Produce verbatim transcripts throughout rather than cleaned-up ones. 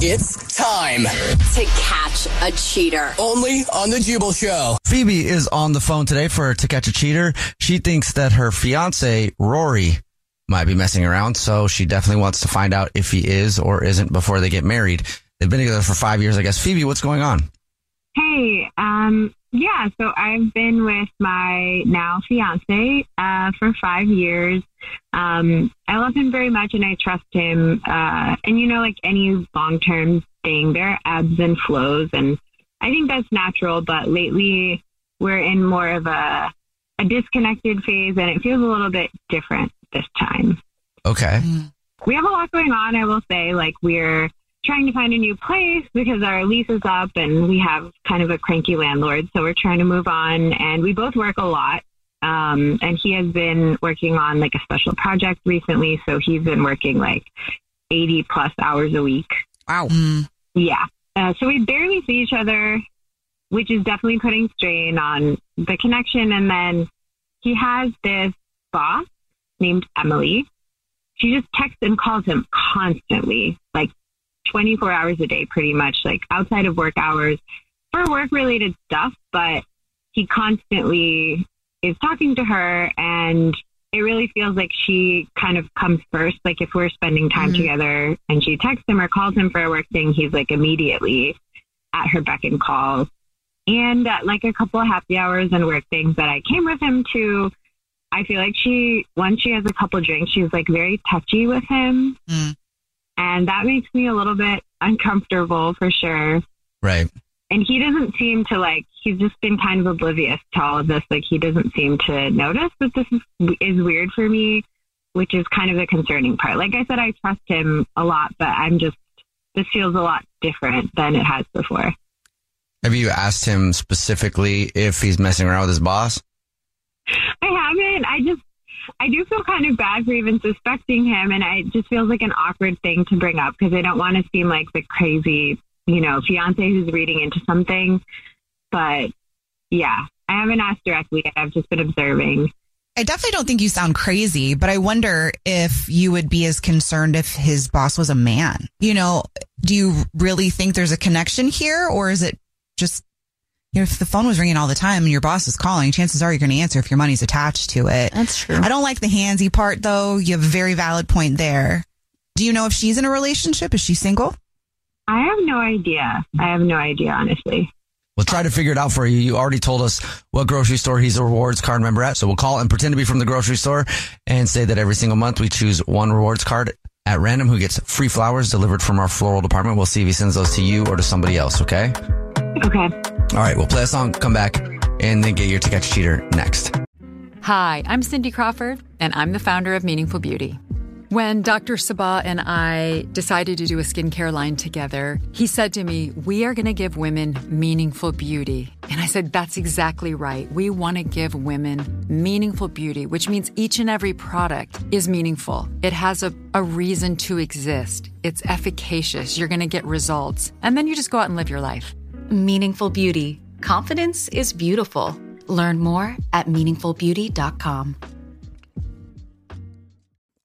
It's time to catch a cheater. Only on The Jubal Show. Phoebe is on the phone today for To Catch a Cheater. She thinks that her fiance, Rory, might be messing around, so she definitely wants to find out if he is or isn't before they get married. They've been together for five years, I guess. Phoebe, what's going on? Hey, um, yeah, so I've been with my now fiance uh, for five years. Um, I love him very much and I trust him. Uh, and you know, like any long-term thing, there are ebbs and flows, and I think that's natural, but lately we're in more of a, a disconnected phase, and it feels a little bit different this time. Okay. We have a lot going on, I will say. Like, we're trying to find a new place because our lease is up and we have kind of a cranky landlord. So we're trying to move on, and we both work a lot. Um, and he has been working on like a special project recently. So he's been working like eighty plus hours a week. Wow. Mm. Yeah. Uh, so we barely see each other, which is definitely putting strain on the connection. And then he has this boss named Emily. She just texts and calls him constantly, like twenty-four hours a day, pretty much, like outside of work hours for work related stuff. But he constantly is talking to her, and it really feels like she kind of comes first. Like if we're spending time mm-hmm. together and she texts him or calls him for a work thing, he's like immediately at her beck and call. And at like a couple of happy hours and work things that I came with him to, I feel like she, once she has a couple drinks, she's like very touchy with him. Mm. And that makes me a little bit uncomfortable for sure. Right. And he doesn't seem to, like, he's just been kind of oblivious to all of this. Like, he doesn't seem to notice that this is, is weird for me, which is kind of the concerning part. Like I said, I trust him a lot, but I'm just, this feels a lot different than it has before. Have you asked him specifically if he's messing around with his boss? I haven't. I just, I do feel kind of bad for even suspecting him. And I, it just feels like an awkward thing to bring up because I don't want to seem like the crazy, you know, fiance who's reading into something. But yeah, I haven't asked directly. I've just been observing. I definitely don't think you sound crazy, but I wonder if you would be as concerned if his boss was a man. You know, do you really think there's a connection here, or is it just, you know, if the phone was ringing all the time and your boss is calling, chances are you're going to answer if your money's attached to it. That's true. I don't like the handsy part, though. You have a very valid point there. Do you know if she's in a relationship? Is she single? I have no idea. I have no idea, honestly. We'll try to figure it out for you. You already told us what grocery store he's a rewards card member at. So we'll call and pretend to be from the grocery store and say that every single month we choose one rewards card at random who gets free flowers delivered from our floral department. We'll see if he sends those to you or to somebody else, okay? Okay. All right, we'll play a song, come back, and then get your To Catch a Cheater next. Hi, I'm Cindy Crawford, and I'm the founder of Meaningful Beauty. When Doctor Sabah and I decided to do a skincare line together, he said to me, we are going to give women meaningful beauty. And I said, that's exactly right. We want to give women meaningful beauty, which means each and every product is meaningful. It has a, a reason to exist. It's efficacious. You're going to get results. And then you just go out and live your life. Meaningful Beauty. Confidence is beautiful. Learn more at meaningful beauty dot com.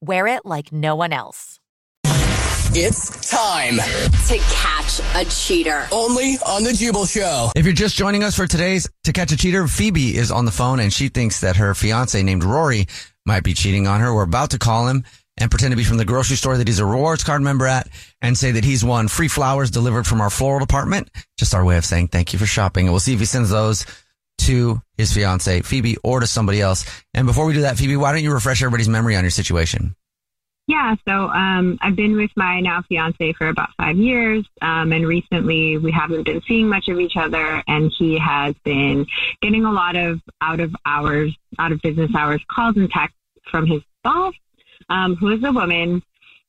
Wear it like no one else. It's time to catch a cheater. Only on The Jubal Show. If you're just joining us for today's To Catch a Cheater, Phoebe is on the phone and she thinks that her fiance named Rory might be cheating on her. We're about to call him and pretend to be from the grocery store that he's a rewards card member at and say that he's won free flowers delivered from our floral department. Just our way of saying thank you for shopping. And we'll see if he sends those to his fiance, Phoebe, or to somebody else. And before we do that, Phoebe, why don't you refresh everybody's memory on your situation? Yeah, so um, I've been with my now fiance for about five years, um, and recently we haven't been seeing much of each other, and he has been getting a lot of out of hours, out of business hours calls and texts from his boss, um, who is a woman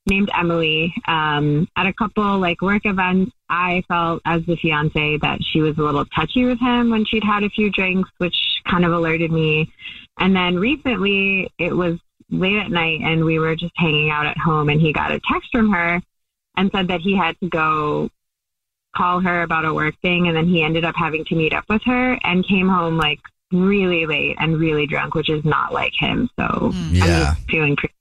named Emily. Um, at a couple like work events, I felt as the fiance that she was a little touchy with him when she'd had a few drinks, which kind of alerted me. And then recently it was late at night and we were just hanging out at home and he got a text from her and said that he had to go call her about a work thing. And then he ended up having to meet up with her and came home like really late and really drunk, which is not like him. So yeah. I'm just feeling pretty.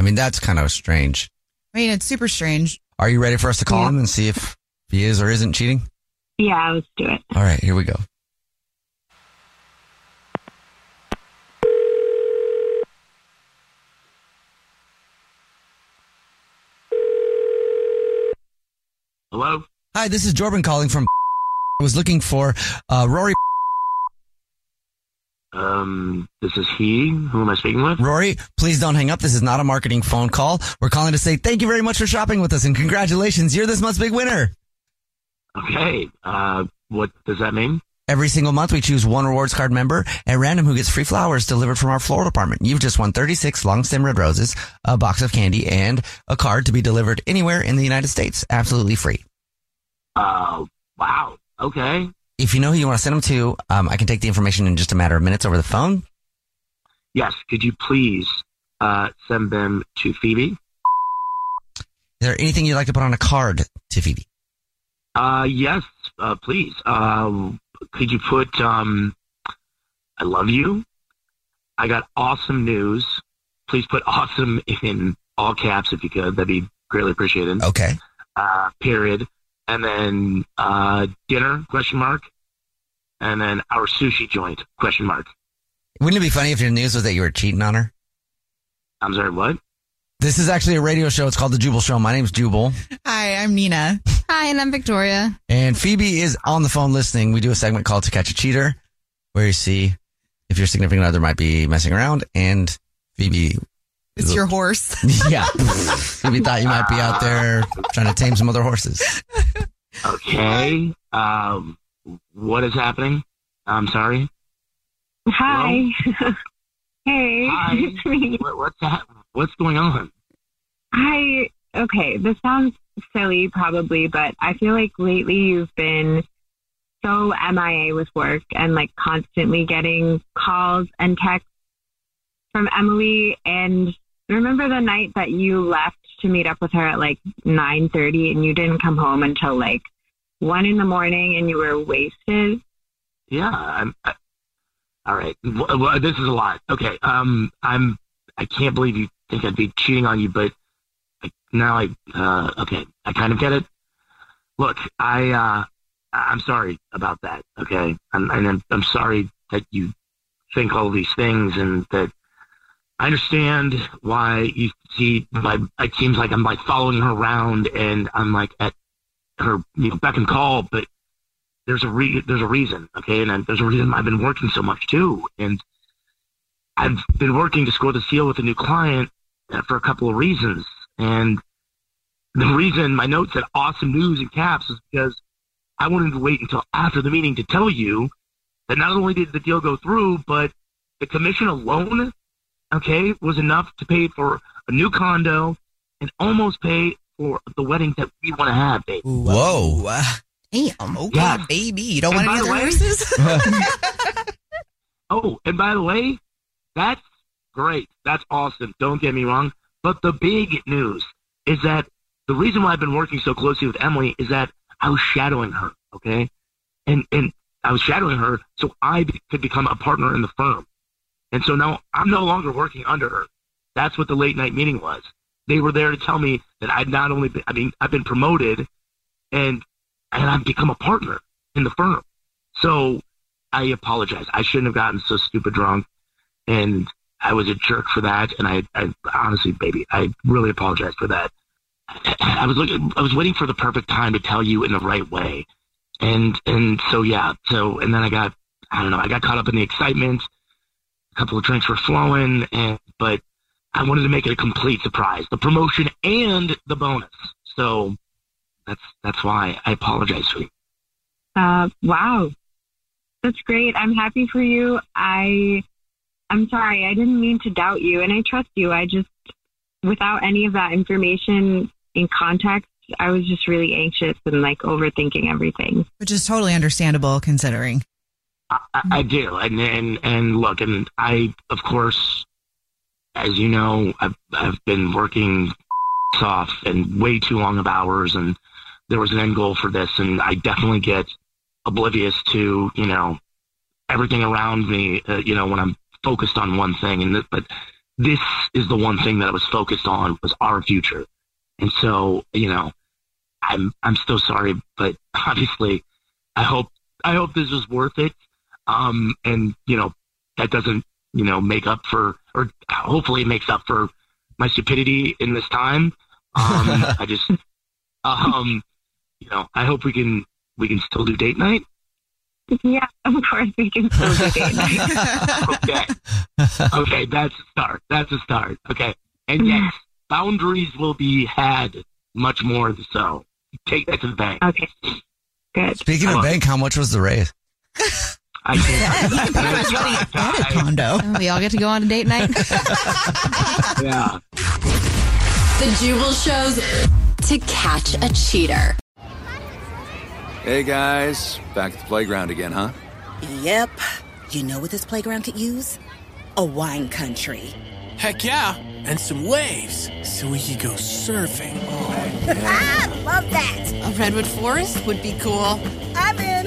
I mean, that's kind of strange. I mean, it's super strange. Are you ready for us to call yeah. him and see if he is or isn't cheating? Yeah, let's do it. All right, here we go. Hello? Hi, this is Jordan calling from... I was looking for uh, Rory... Um, this is he. Who am I speaking with? Rory, please don't hang up. This is not a marketing phone call. We're calling to say thank you very much for shopping with us and congratulations. You're this month's big winner. Okay. Uh, what does that mean? Every single month we choose one rewards card member at random who gets free flowers delivered from our floral department. You've just won thirty-six long stem red roses, a box of candy, and a card to be delivered anywhere in the United States. Absolutely free. Oh, uh, wow. Okay. If you know who you want to send them to, um, I can take the information in just a matter of minutes over the phone. Yes. Could you please uh, send them to Phoebe? Is there anything you'd like to put on a card to Phoebe? Uh, yes, uh, please. Uh, could you put, um, I love you. I got awesome news. Please put awesome in all caps if you could. That'd be greatly appreciated. Okay. Uh, period. And then uh, dinner, question mark. And then our sushi joint, question mark. Wouldn't it be funny if your news was that you were cheating on her? I'm sorry, what? This is actually a radio show. It's called The Jubal Show. My name's Jubal. Hi, I'm Nina. Hi, and I'm Victoria. And Phoebe is on the phone listening. We do a segment called To Catch a Cheater, where you see if your significant other might be messing around. And Phoebe... It's your horse. Yeah. Maybe thought you might be out there trying to tame some other horses. Okay. Um, what is happening? I'm sorry. Hi. Hello? Hey. Hi. It's me. What, what's, that? What's going on? I, okay, this sounds silly probably, but I feel like lately you've been so M I A with work and like constantly getting calls and texts from Emily, and remember the night that you left to meet up with her at like nine thirty and you didn't come home until like one in the morning and you were wasted. Yeah. I'm, I, all right. Well, well, this is a lot. Okay. Um, I'm, I can't believe you think I'd be cheating on you, but I, now I, uh, okay. I kind of get it. Look, I, uh, I'm sorry about that. Okay. I'm, and I'm, I'm sorry that you think all these things and that I understand why you see my, it seems like I'm like following her around and I'm like at her, you know, beck and call, but there's a re there's a reason. Okay. And I, there's a reason I've been working so much too. And I've been working to score this deal with a new client for a couple of reasons. And the reason my note said awesome news in caps is because I wanted to wait until after the meeting to tell you that not only did the deal go through, but the commission alone, okay, was enough to pay for a new condo and almost pay for the wedding that we want to have, baby. Whoa. Uh, damn. Okay, yeah. Baby. You don't and want any other horses? Oh, and by the way, that's great. That's awesome. Don't get me wrong. But the big news is that the reason why I've been working so closely with Emily is that I was shadowing her, okay? And and I was shadowing her so I be- could become a partner in the firm. And so now I'm no longer working under her. That's what the late night meeting was. They were there to tell me that I'd not only been, I mean, I've been promoted and and I've become a partner in the firm. So I apologize. I shouldn't have gotten so stupid drunk. And I was a jerk for that. And I, I honestly, baby, I really apologize for that. I was looking, I was waiting for the perfect time to tell you in the right way. And, and so, yeah, so, and then I got, I don't know, I got caught up in the excitement. A couple of drinks were flowing, and, but I wanted to make it a complete surprise, the promotion and the bonus. So that's, that's why I apologize for you. Uh, wow. That's great. I'm happy for you. I, I'm sorry. I didn't mean to doubt you and I trust you. I just, without any of that information in context, I was just really anxious and like overthinking everything. Which is totally understandable considering. I, I do. And, and, and look, and I, of course, as you know, I've, I've been working off and way too long of hours and there was an end goal for this. And I definitely get oblivious to, you know, everything around me, uh, you know, when I'm focused on one thing. And this, but this is the one thing that I was focused on was our future. And so, you know, I'm, I'm so sorry, but obviously I hope, I hope this was worth it. Um, and you know, that doesn't, you know, make up for, or hopefully it makes up for my stupidity in this time. Um, I just, um, you know, I hope we can, we can still do date night. Yeah, of course we can still do date night. Okay. Okay. That's a start. That's a start. Okay. And yes, boundaries will be had much more. So take that to the bank. Okay. Good. Speaking of bank, how much was the raise? I can't. At a condo. We all get to go on a date night. Yeah. The Jubal Show's To Catch a Cheater. Hey guys, back at the playground again, huh? Yep. You know what this playground could use? A wine country. Heck yeah, and some waves so we could go surfing. Oh, yeah. Ah, love that. A redwood forest would be cool. I'm in.